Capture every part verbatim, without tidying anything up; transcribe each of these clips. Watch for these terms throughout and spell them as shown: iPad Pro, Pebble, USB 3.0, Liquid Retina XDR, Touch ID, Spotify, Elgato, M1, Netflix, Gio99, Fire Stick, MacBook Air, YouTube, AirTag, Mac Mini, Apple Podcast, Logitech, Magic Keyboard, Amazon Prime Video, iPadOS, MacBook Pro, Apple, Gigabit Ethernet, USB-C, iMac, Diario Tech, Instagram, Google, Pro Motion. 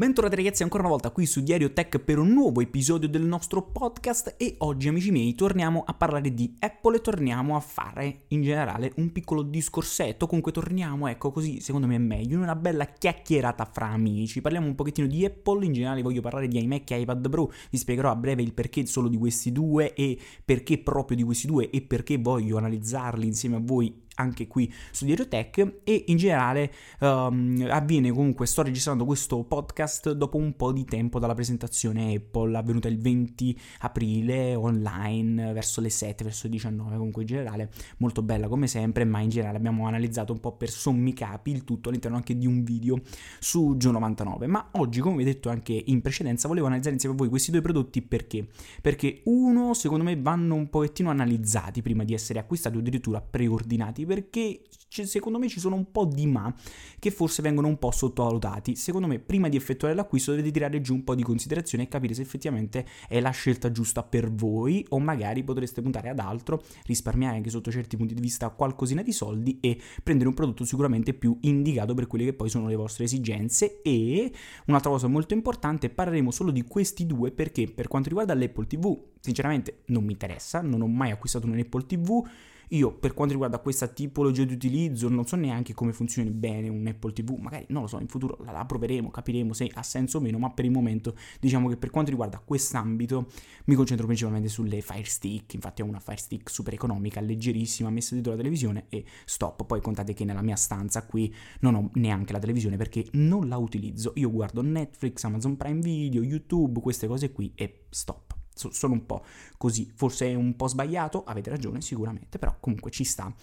Bentornati ragazzi ancora una volta qui su Diario Tech per un nuovo episodio del nostro podcast e oggi amici miei torniamo a parlare di Apple e torniamo a fare in generale un piccolo discorsetto, comunque torniamo, ecco, così secondo me è meglio, una bella chiacchierata fra amici. Parliamo un pochettino di Apple, in generale voglio parlare di iMac e iPad Pro, vi spiegherò a breve il perché solo di questi due e perché proprio di questi due e perché voglio analizzarli insieme a voi anche qui su Diario Tech. E in generale um, avviene comunque, sto registrando questo podcast dopo un po' di tempo dalla presentazione Apple avvenuta il venti aprile online verso le sette, verso le diciannove, comunque in generale molto bella come sempre, ma in generale abbiamo analizzato un po' per sommi capi il tutto all'interno anche di un video su Gio novantanove. Ma oggi, come vi ho detto anche in precedenza, volevo analizzare insieme a voi questi due prodotti perché? Perché uno, secondo me vanno un pochettino analizzati prima di essere acquistati o addirittura preordinati, perché secondo me ci sono un po' di ma che forse vengono un po' sottovalutati. Secondo me prima di effettuare l'acquisto dovete tirare giù un po' di considerazione e capire se effettivamente è la scelta giusta per voi o magari potreste puntare ad altro, risparmiare anche sotto certi punti di vista qualcosina di soldi e prendere un prodotto sicuramente più indicato per quelle che poi sono le vostre esigenze. E un'altra cosa molto importante, parleremo solo di questi due perché per quanto riguarda l'Apple ti vu sinceramente non mi interessa, non ho mai acquistato un Apple ti vu. Io per quanto riguarda questa tipologia di utilizzo non so neanche come funzioni bene un Apple ti vu, magari non lo so, in futuro la, la proveremo, capiremo se ha senso o meno, ma per il momento diciamo che per quanto riguarda quest'ambito mi concentro principalmente sulle Fire Stick. Infatti ho una Fire Stick super economica, leggerissima, messa dietro la televisione e stop. Poi contate che nella mia stanza qui non ho neanche la televisione perché non la utilizzo, io guardo Netflix, Amazon Prime Video, YouTube, queste cose qui e stop. Sono un po' così, forse è un po' sbagliato, avete ragione sicuramente, però comunque ci sta.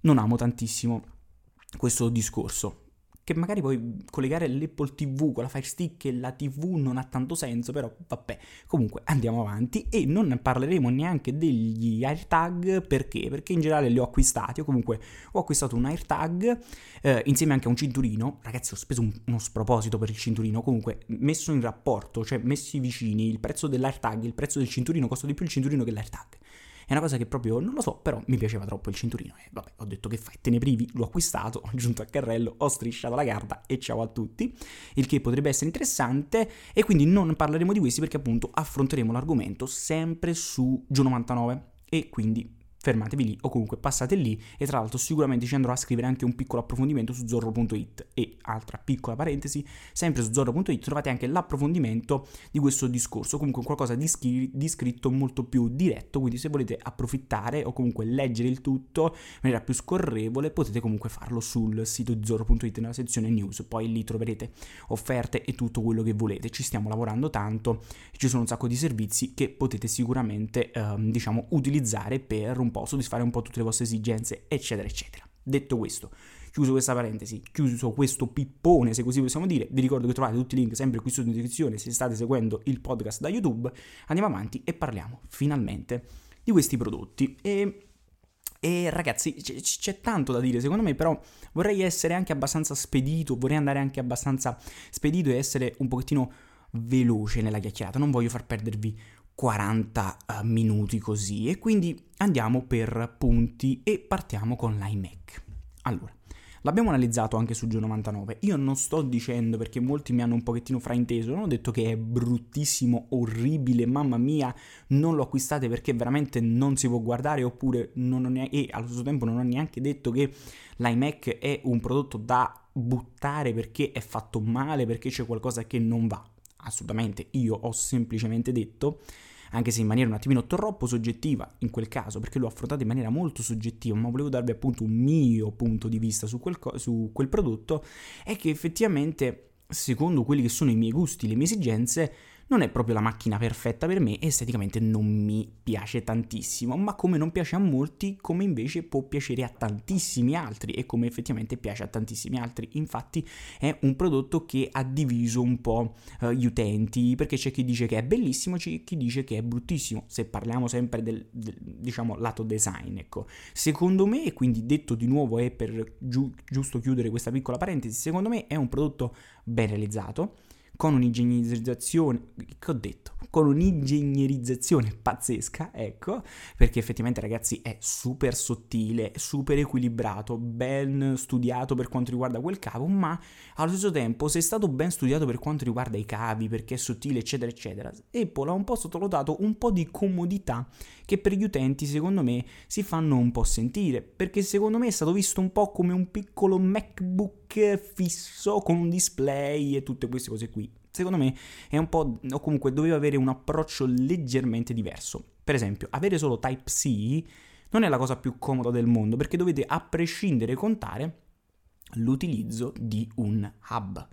Non amo tantissimo questo discorso, che magari poi collegare l'Apple ti vu con la Fire Stick e la ti vu non ha tanto senso, però vabbè, comunque andiamo avanti. E non parleremo neanche degli AirTag, perché? Perché in generale li ho acquistati, o comunque ho acquistato un AirTag eh, insieme anche a un cinturino. Ragazzi, ho speso un, uno sproposito per il cinturino, comunque messo in rapporto, cioè messi vicini, il prezzo dell'AirTag e il prezzo del cinturino, costa di più il cinturino che l'AirTag. È una cosa che proprio non lo so, però mi piaceva troppo il cinturino e eh, vabbè, ho detto che fai, te ne privi, l'ho acquistato, ho aggiunto al carrello, ho strisciato la carta e ciao a tutti, il che potrebbe essere interessante. E quindi non parleremo di questi perché appunto affronteremo l'argomento sempre su Gio novantanove e quindi fermatevi lì o comunque passate lì. E tra l'altro sicuramente ci andrò a scrivere anche un piccolo approfondimento su zorro punto it. E altra piccola parentesi, sempre su zorro punto it trovate anche l'approfondimento di questo discorso, comunque qualcosa di, scri- di scritto molto più diretto, quindi se volete approfittare o comunque leggere il tutto in maniera più scorrevole potete comunque farlo sul sito di zorro punto it nella sezione news, poi lì troverete offerte e tutto quello che volete. Ci stiamo lavorando tanto, ci sono un sacco di servizi che potete sicuramente ehm, diciamo utilizzare per un po' soddisfare un po' tutte le vostre esigenze eccetera eccetera. Detto questo, chiuso questa parentesi, chiuso questo pippone se così possiamo dire, vi ricordo che trovate tutti i link sempre qui sotto in descrizione se state seguendo il podcast da YouTube. Andiamo avanti e parliamo finalmente di questi prodotti e... E ragazzi c- c'è tanto da dire secondo me, però vorrei essere anche abbastanza spedito, vorrei andare anche abbastanza spedito e essere un pochettino veloce nella chiacchierata, non voglio far perdervi quaranta minuti così, e quindi andiamo per punti e partiamo con l'iMac. Allora, l'abbiamo analizzato anche su Gio novantanove, io non sto dicendo, perché molti mi hanno un pochettino frainteso, non ho detto che è bruttissimo, orribile, mamma mia, non lo acquistate perché veramente non si può guardare, oppure non ho neanche, e allo stesso tempo non ho neanche detto che l'iMac è un prodotto da buttare perché è fatto male, perché c'è qualcosa che non va. Assolutamente, io ho semplicemente detto, anche se in maniera un attimino troppo soggettiva in quel caso, perché l'ho affrontato in maniera molto soggettiva, ma volevo darvi appunto un mio punto di vista su quel, co- su quel prodotto, è che effettivamente, secondo quelli che sono i miei gusti, le mie esigenze, non è proprio la macchina perfetta per me e esteticamente non mi piace tantissimo, ma come non piace a molti, come invece può piacere a tantissimi altri e come effettivamente piace a tantissimi altri. Infatti è un prodotto che ha diviso un po' eh, gli utenti, perché c'è chi dice che è bellissimo, c'è chi dice che è bruttissimo, se parliamo sempre del, del diciamo lato design, ecco. Secondo me, e quindi detto di nuovo e per giu- giusto chiudere questa piccola parentesi, secondo me è un prodotto ben realizzato, con un'ingegnerizzazione, che ho detto, con un'ingegnerizzazione pazzesca, ecco, perché effettivamente ragazzi è super sottile, super equilibrato, ben studiato per quanto riguarda quel cavo, ma allo stesso tempo se è stato ben studiato per quanto riguarda i cavi, perché è sottile eccetera eccetera, Apple ha un po' sottovalutato un po' di comodità che per gli utenti secondo me si fanno un po' sentire, perché secondo me è stato visto un po' come un piccolo MacBook fisso con un display e tutte queste cose qui. Secondo me è un po', o comunque doveva avere un approccio leggermente diverso. Per esempio, avere solo Type-C non è la cosa più comoda del mondo, perché dovete a prescindere contare l'utilizzo di un hub.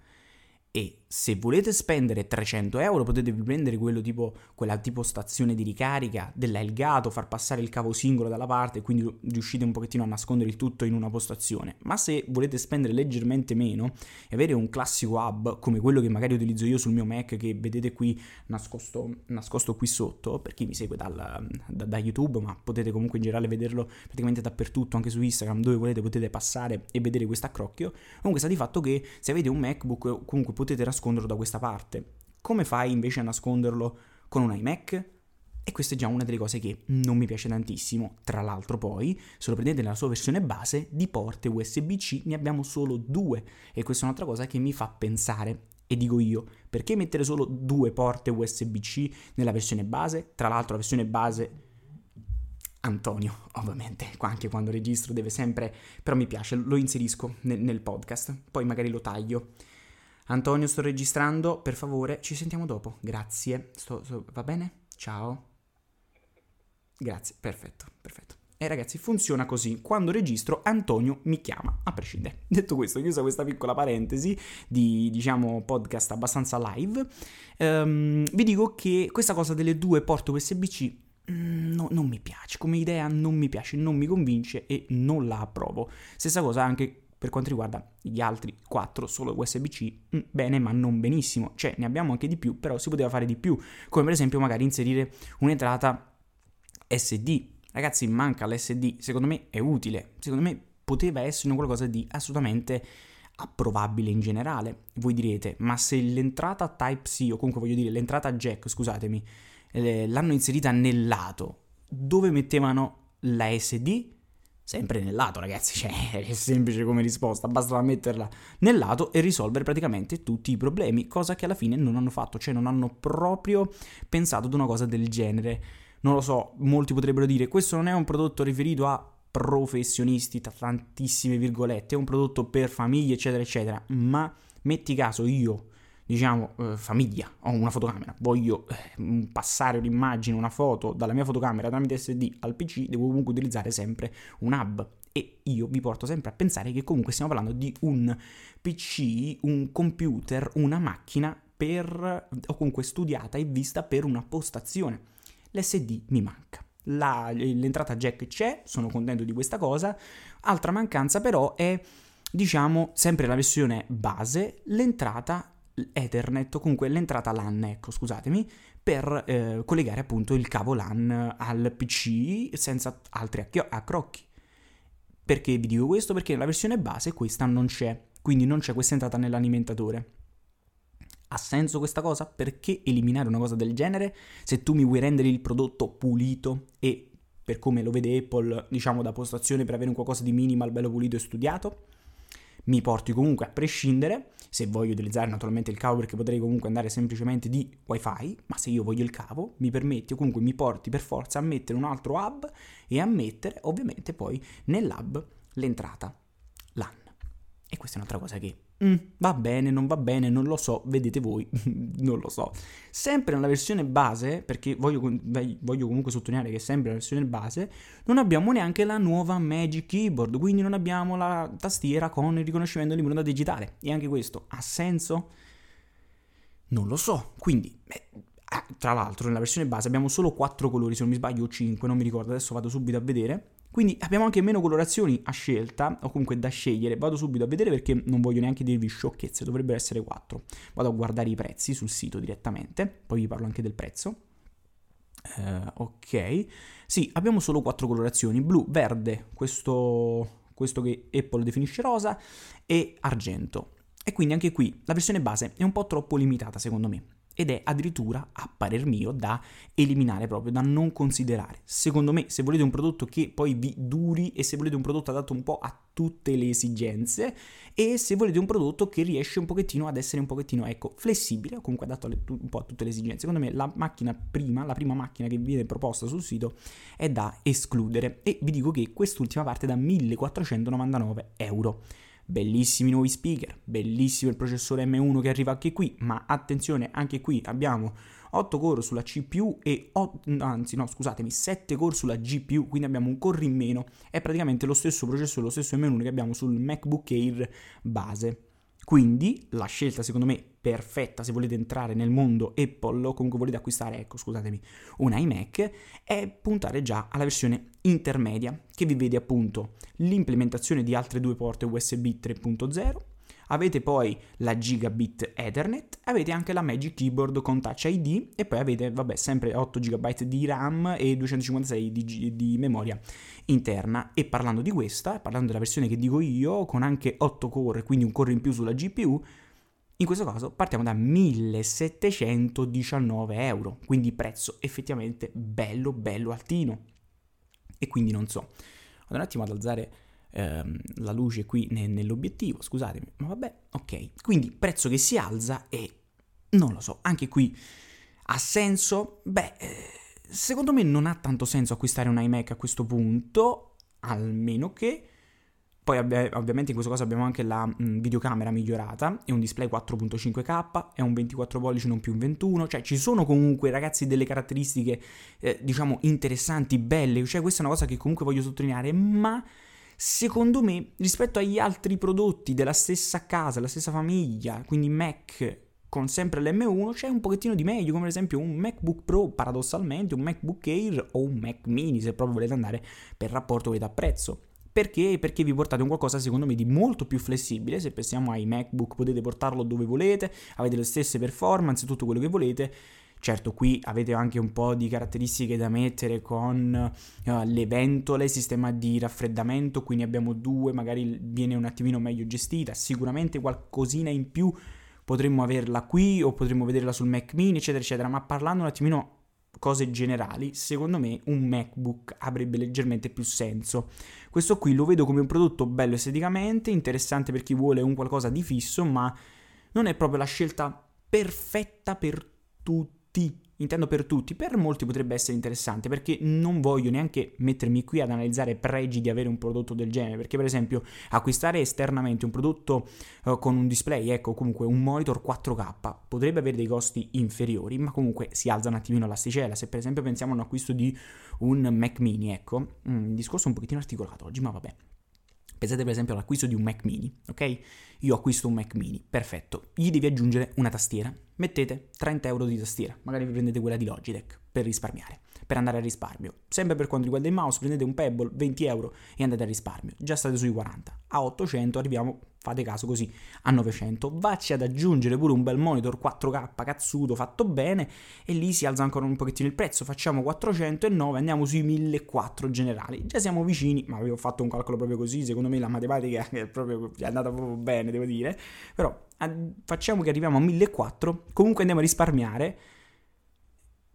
E se volete spendere trecento euro potete prendere quello tipo, quella tipo stazione di ricarica della Elgato, far passare il cavo singolo dalla parte, quindi riuscite un pochettino a nascondere il tutto in una postazione. Ma se volete spendere leggermente meno e avere un classico hub come quello che magari utilizzo io sul mio Mac, che vedete qui nascosto, nascosto qui sotto, per chi mi segue dal, da, da YouTube, ma potete comunque in generale vederlo praticamente dappertutto, anche su Instagram, dove volete potete passare e vedere questo accrocchio. Comunque sta di fatto che se avete un MacBook comunque potete nasconderlo da questa parte. Come fai invece a nasconderlo con un iMac? E questa è già una delle cose che non mi piace tantissimo. Tra l'altro poi, se lo prendete nella sua versione base, di porte U S B-C ne abbiamo solo due, e questa è un'altra cosa che mi fa pensare. E dico io, perché mettere solo due porte U S B-C nella versione base? Tra l'altro la versione base... Antonio, ovviamente, anche quando registro deve sempre... Però mi piace, lo inserisco nel, nel podcast, poi magari lo taglio. Antonio, sto registrando, per favore, ci sentiamo dopo, grazie, sto, sto, va bene? Ciao. Grazie, perfetto, perfetto. E ragazzi, funziona così, quando registro Antonio mi chiama, a prescindere. Detto questo, chiusa questa piccola parentesi di, diciamo, podcast abbastanza live, ehm, vi dico che questa cosa delle due porte U S B-C no, non mi piace, come idea non mi piace, non mi convince e non la approvo. Stessa cosa anche per quanto riguarda gli altri quattro, solo U S B-C, mh, bene ma non benissimo, cioè ne abbiamo anche di più, però si poteva fare di più, come per esempio magari inserire un'entrata S D. Ragazzi, manca l'S D, secondo me è utile, secondo me poteva essere un qualcosa di assolutamente approvabile in generale. Voi direte, ma se l'entrata Type-C, o comunque voglio dire l'entrata jack, scusatemi, eh, l'hanno inserita nel lato, dove mettevano la S D? Sempre nel lato, ragazzi, cioè è semplice come risposta, bastava metterla nel lato e risolvere praticamente tutti i problemi, cosa che alla fine non hanno fatto, cioè non hanno proprio pensato ad una cosa del genere. Non lo so, molti potrebbero dire, questo non è un prodotto riferito a professionisti, tra tantissime virgolette, è un prodotto per famiglie, eccetera, eccetera, ma metti caso io, diciamo, eh, famiglia, ho una fotocamera, voglio eh, passare un'immagine, una foto dalla mia fotocamera tramite S D al P C, devo comunque utilizzare sempre un hub, e io vi porto sempre a pensare che comunque stiamo parlando di un P C, un computer, una macchina per, o comunque studiata e vista per una postazione. L'S D mi manca. La, l'entrata jack c'è, sono contento di questa cosa. Altra mancanza però è, diciamo, sempre la versione base, l'entrata Ethernet, comunque l'entrata LAN, ecco, scusatemi, per eh, collegare appunto il cavo LAN al P C senza altri accrocchi. Perché vi dico questo? Perché nella versione base questa non c'è, quindi non c'è questa entrata nell'alimentatore. Ha senso questa cosa? Perché eliminare una cosa del genere se tu mi vuoi rendere il prodotto pulito e, per come lo vede Apple, diciamo da postazione, per avere un qualcosa di minimal, bello pulito e studiato? Mi porti comunque a prescindere, se voglio utilizzare naturalmente il cavo, perché potrei comunque andare semplicemente di wifi, ma se io voglio il cavo mi permetti, o comunque mi porti per forza a mettere un altro hub e a mettere ovviamente poi nell'hub l'entrata LAN. E questa è un'altra cosa che mm, va bene, non va bene, non lo so, vedete voi, non lo so. Sempre nella versione base, perché voglio, voglio comunque sottolineare che sempre nella versione base non abbiamo neanche la nuova Magic Keyboard, quindi non abbiamo la tastiera con il riconoscimento dell'impronta digitale. E anche questo ha senso? Non lo so, quindi... Beh, tra l'altro nella versione base abbiamo solo quattro colori, se non mi sbaglio, o cinque, non mi ricordo, adesso vado subito a vedere. Quindi abbiamo anche meno colorazioni a scelta, o comunque da scegliere. Vado subito a vedere perché non voglio neanche dirvi sciocchezze, dovrebbero essere quattro. Vado a guardare i prezzi sul sito direttamente, poi vi parlo anche del prezzo. Uh, ok, sì, abbiamo solo quattro colorazioni, blu, verde, questo, questo che Apple definisce rosa, e argento. E quindi anche qui la versione base è un po' troppo limitata secondo me, ed è addirittura, a parer mio, da eliminare proprio, da non considerare. Secondo me, se volete un prodotto che poi vi duri e se volete un prodotto adatto un po' a tutte le esigenze e se volete un prodotto che riesce un pochettino ad essere un pochettino, ecco, flessibile o comunque adatto alle, un po' a tutte le esigenze. Secondo me la macchina prima, la prima macchina che viene proposta sul sito è da escludere, e vi dico che quest'ultima parte è da millequattrocentonovantanove euro. Bellissimi nuovi speaker, bellissimo il processore M uno che arriva anche qui, ma attenzione, anche qui abbiamo otto core sulla C P U e otto, anzi no, scusatemi, sette core sulla G P U, quindi abbiamo un core in meno. È praticamente lo stesso processore, lo stesso M uno che abbiamo sul MacBook Air base. Quindi la scelta secondo me perfetta se volete entrare nel mondo Apple o comunque volete acquistare, ecco, scusatemi, un iMac, è puntare già alla versione intermedia che vi vede appunto l'implementazione di altre due porte U S B tre punto zero, avete poi la Gigabit Ethernet, avete anche la Magic Keyboard con Touch I D e poi avete, vabbè, sempre otto giga di RAM e duecentocinquantasei di, di memoria interna. E parlando di questa, parlando della versione che dico io, con anche otto core, quindi un core in più sulla G P U, in questo caso partiamo da millesettecentodiciannove euro, quindi prezzo effettivamente bello bello altino. E quindi non so, vado un attimo ad alzare la luce qui nell'obiettivo, scusatemi, ma vabbè, ok, quindi prezzo che si alza e non lo so, anche qui ha senso? Beh, secondo me non ha tanto senso acquistare un iMac a questo punto, almeno che poi abbia, ovviamente in questo caso abbiamo anche la mh, videocamera migliorata, è un display quattro virgola cinque K, è un ventiquattro pollici non più un ventuno, cioè ci sono comunque, ragazzi, delle caratteristiche eh, diciamo interessanti, belle, cioè questa è una cosa che comunque voglio sottolineare, ma secondo me, rispetto agli altri prodotti della stessa casa, la stessa famiglia, quindi Mac con sempre l'M uno, c'è un pochettino di meglio, come ad esempio un MacBook Pro, paradossalmente, un MacBook Air o un Mac Mini, se proprio volete andare per rapporto qualità-prezzo. Perché? Perché vi portate un qualcosa secondo me di molto più flessibile. Se pensiamo ai MacBook, potete portarlo dove volete, avete le stesse performance, tutto quello che volete. Certo, qui avete anche un po' di caratteristiche da mettere con uh, le ventole, sistema di raffreddamento, quindi abbiamo due, magari viene un attimino meglio gestita, sicuramente qualcosina in più potremmo averla qui o potremmo vederla sul Mac Mini, eccetera, eccetera, ma parlando un attimino cose generali, secondo me un MacBook avrebbe leggermente più senso. Questo qui lo vedo come un prodotto bello esteticamente, interessante per chi vuole un qualcosa di fisso, ma non è proprio la scelta perfetta per tutti. Intendo per tutti, per molti potrebbe essere interessante, perché non voglio neanche mettermi qui ad analizzare pregi di avere un prodotto del genere, perché per esempio acquistare esternamente un prodotto eh, con un display, ecco, comunque un monitor quattro K potrebbe avere dei costi inferiori, ma comunque si alza un attimino l'asticella. Se per esempio pensiamo a un acquisto di un Mac Mini, ecco, un discorso un pochettino articolato oggi, ma vabbè. Pensate per esempio all'acquisto di un Mac Mini, ok? Io acquisto un Mac Mini, perfetto, gli devi aggiungere una tastiera, mettete trenta euro di tastiera, magari vi prendete quella di Logitech per risparmiare, per andare al risparmio. Sempre per quanto riguarda il mouse, prendete un Pebble, venti euro e andate al risparmio, già state sui quaranta, a ottocento arriviamo, fate caso così, a novecento, vacci ad aggiungere pure un bel monitor quattro K cazzuto, fatto bene, e lì si alza ancora un pochettino il prezzo, facciamo quattrocentonove, andiamo sui millequattrocento generali, già siamo vicini, ma avevo fatto un calcolo proprio così, secondo me la matematica è, proprio, è andata proprio bene, devo dire, però facciamo che arriviamo a millequattrocento, comunque andiamo a risparmiare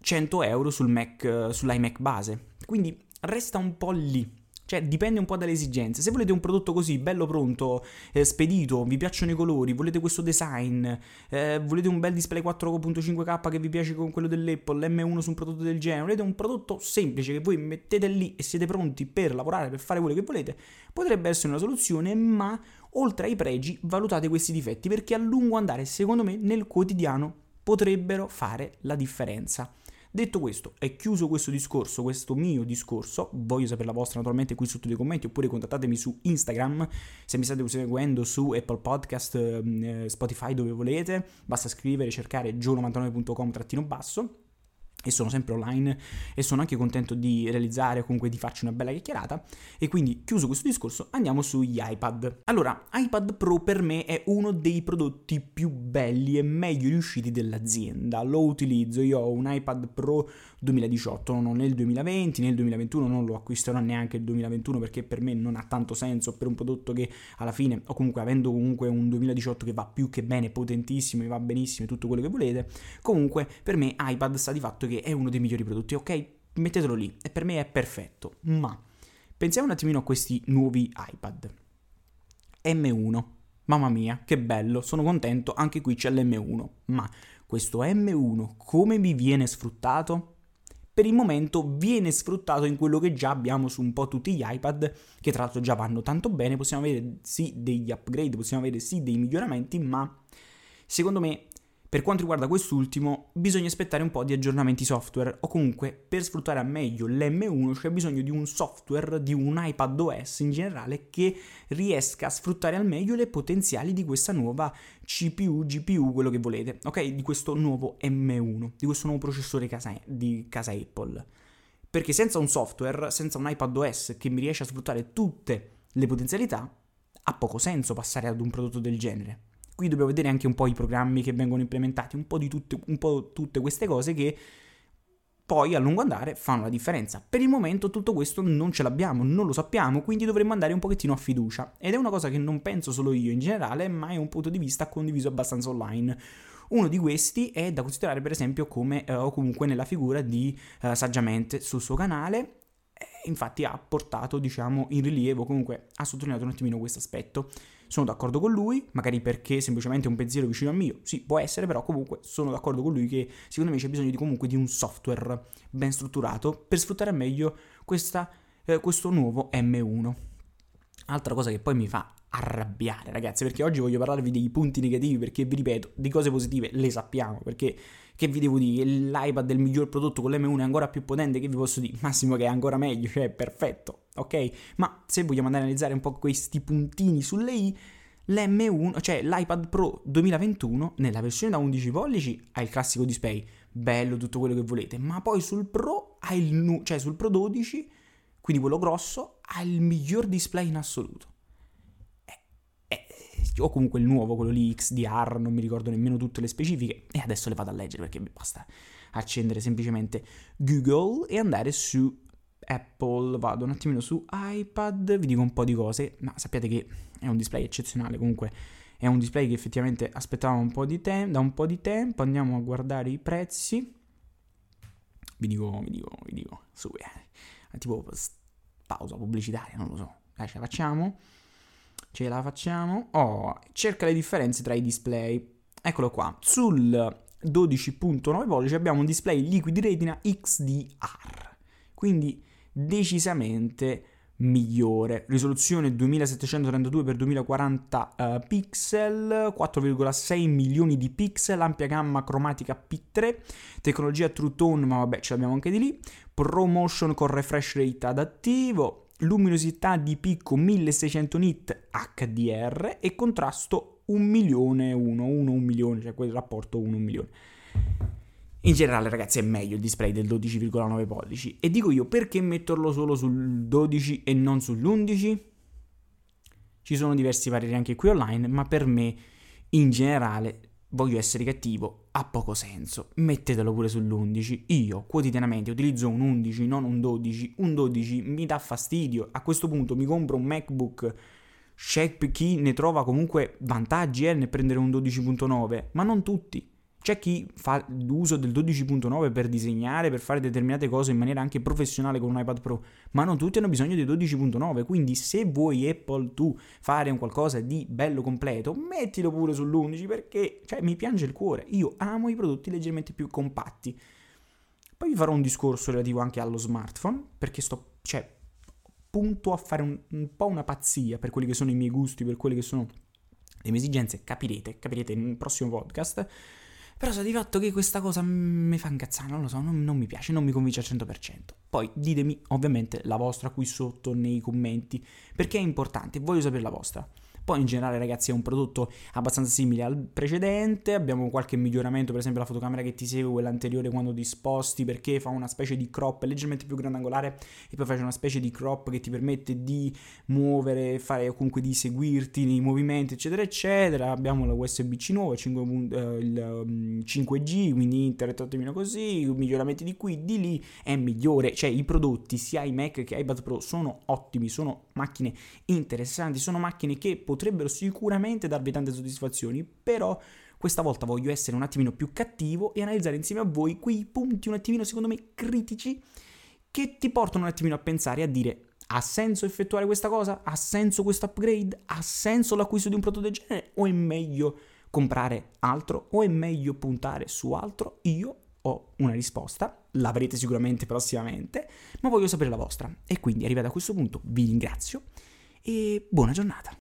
cento euro sul Mac, sull'iMac base, quindi resta un po' lì, cioè dipende un po' dalle esigenze. Se volete un prodotto così bello pronto, eh, spedito, vi piacciono i colori, volete questo design, eh, volete un bel display quattro virgola cinque K che vi piace con quello dell'Apple, l'M uno su un prodotto del genere, volete un prodotto semplice che voi mettete lì e siete pronti per lavorare, per fare quello che volete, potrebbe essere una soluzione, ma oltre ai pregi valutate questi difetti, perché a lungo andare secondo me nel quotidiano potrebbero fare la differenza. Detto questo, è chiuso questo discorso, questo mio discorso, voglio sapere la vostra naturalmente qui sotto nei commenti, oppure contattatemi su Instagram, se mi state seguendo su Apple Podcast, eh, Spotify, dove volete, basta scrivere, cercare gio novantanove punto com trattino basso, e sono sempre online e sono anche contento di realizzare, comunque di farci una bella chiacchierata. E quindi, chiuso questo discorso, andiamo sugli iPad. Allora, iPad Pro per me è uno dei prodotti più belli e meglio riusciti dell'azienda. Lo utilizzo, io ho un iPad Pro duemiladiciotto, non ho né il duemilaventi né il duemilaventuno, non lo acquisterò neanche il duemilaventuno perché per me non ha tanto senso per un prodotto che alla fine, o comunque avendo comunque un duemiladiciotto che va più che bene, potentissimo, e va benissimo tutto quello che volete. Comunque per me iPad sta di fatto che è uno dei migliori prodotti, ok? Mettetelo lì, e per me è perfetto. Ma pensiamo un attimino a questi nuovi iPad. emme uno, mamma mia, che bello, sono contento, anche qui c'è l'emme uno, ma questo emme uno come vi viene sfruttato? Per il momento viene sfruttato in quello che già abbiamo su un po' tutti gli iPad, che tra l'altro già vanno tanto bene, possiamo avere sì degli upgrade, possiamo avere sì dei miglioramenti, ma secondo me, per quanto riguarda quest'ultimo, bisogna aspettare un po' di aggiornamenti software, o comunque per sfruttare al meglio l'emme uno c'è bisogno di un software, di un iPadOS in generale, che riesca a sfruttare al meglio le potenziali di questa nuova C P U, G P U, quello che volete, ok? Di questo nuovo emme uno, di questo nuovo processore casa, di casa Apple. Perché senza un software, senza un iPadOS che mi riesce a sfruttare tutte le potenzialità, ha poco senso passare ad un prodotto del genere. Qui dobbiamo vedere anche un po' i programmi che vengono implementati, un po' di tutte, un po' tutte queste cose che poi a lungo andare fanno la differenza. Per il momento tutto questo non ce l'abbiamo, non lo sappiamo, quindi dovremmo andare un pochettino a fiducia. Ed è una cosa che non penso solo io in generale, ma è un punto di vista condiviso abbastanza online. Uno di questi è da considerare per esempio come, eh, o comunque nella figura di eh, Saggiamente sul suo canale. Infatti ha portato, diciamo, in rilievo, comunque ha sottolineato un attimino questo aspetto. Sono d'accordo con lui, magari perché semplicemente è un pensiero vicino al mio, sì, può essere, però comunque sono d'accordo con lui che secondo me c'è bisogno di, comunque di un software ben strutturato per sfruttare al meglio questa, eh, questo nuovo emme uno. Altra cosa che poi mi fa arrabbiare, ragazzi, perché oggi voglio parlarvi dei punti negativi, perché vi ripeto, di cose positive le sappiamo, perché che vi devo dire, l'iPad è il miglior prodotto, con l'emme uno è ancora più potente, che vi posso dire? Massimo che è ancora meglio, cioè è perfetto, ok? Ma se vogliamo andare a analizzare un po' questi puntini sulle i, l'emme uno, cioè l'iPad Pro duemilaventuno nella versione da undici pollici ha il classico display, bello tutto quello che volete, ma poi sul Pro ha il nu- cioè sul Pro dodici, quindi quello grosso, ha il miglior display in assoluto. O comunque il nuovo, quello lì X D R, non mi ricordo nemmeno tutte le specifiche, e adesso le vado a leggere perché basta accendere semplicemente Google e andare su Apple. Vado un attimino su iPad, vi dico un po' di cose, ma sappiate che è un display eccezionale, comunque è un display che effettivamente aspettavamo un po' di te- da un po' di tempo. Andiamo a guardare i prezzi, vi dico, vi dico, vi dico, su, eh. tipo pausa pubblicitaria, non lo so, dai, ce la facciamo. Ce la facciamo. Oh, cerca le differenze tra i display. Eccolo qua. Sul dodici virgola nove pollici abbiamo un display Liquid Retina X D R. Quindi decisamente migliore. Risoluzione duemilasettecentotrentadue per duemilaquaranta uh, pixel, quattro virgola sei milioni di pixel, ampia gamma cromatica P tre, tecnologia True Tone, ma vabbè, ce l'abbiamo anche di lì. Pro Motion con refresh rate adattivo, luminosità di picco milleseicento nit H D R e contrasto un milione uno, uno, un milione, cioè quel rapporto uno a un milione. In generale, ragazzi, è meglio il display del dodici virgola nove pollici. E dico io, perché metterlo solo sul dodici e non sull'undici? Ci sono diversi pareri anche qui online, ma per me, in generale, voglio essere cattivo, ha poco senso, mettetelo pure sull'undici. Io quotidianamente utilizzo un undici, non un dodici, un dodici mi dà fastidio, a questo punto mi compro un MacBook, c'è chi ne trova comunque vantaggi eh, nel prendere un dodici virgola nove, ma non tutti, c'è chi fa l'uso del dodici virgola nove per disegnare, per fare determinate cose in maniera anche professionale con un iPad Pro, ma non tutti hanno bisogno di dodici virgola nove, quindi se vuoi Apple tu fare un qualcosa di bello completo, mettilo pure sull'undici, perché cioè, mi piange il cuore, io amo i prodotti leggermente più compatti. Poi vi farò un discorso relativo anche allo smartphone, perché sto cioè, punto a fare un, un po' una pazzia per quelli che sono i miei gusti, per quelle che sono le mie esigenze, capirete, capirete nel prossimo podcast. Però so di fatto che questa cosa mi fa incazzare, non lo so, non, non mi piace, non mi convince al cento per cento. Poi ditemi ovviamente la vostra qui sotto nei commenti, perché è importante, voglio sapere la vostra. Poi in generale, ragazzi, è un prodotto abbastanza simile al precedente. Abbiamo qualche miglioramento, per esempio la fotocamera che ti segue, quella anteriore quando ti sposti, perché fa una specie di crop leggermente più grandangolare e poi fai una specie di crop che ti permette di muovere, fare o comunque di seguirti nei movimenti, eccetera eccetera. Abbiamo la U S B C nuova, cinque, eh, il cinque G, quindi internet attimino così, miglioramenti di qui, di lì, è migliore. Cioè i prodotti sia iMac che iPad Pro sono ottimi, sono macchine interessanti, sono macchine che potrebbero sicuramente darvi tante soddisfazioni, però questa volta voglio essere un attimino più cattivo e analizzare insieme a voi quei punti un attimino secondo me critici che ti portano un attimino a pensare e a dire: ha senso effettuare questa cosa? Ha senso questo upgrade? Ha senso l'acquisto di un prodotto del genere? O è meglio comprare altro? O è meglio puntare su altro? Io ho una risposta, l'avrete sicuramente prossimamente, ma voglio sapere la vostra. E quindi arrivati a questo punto vi ringrazio e buona giornata.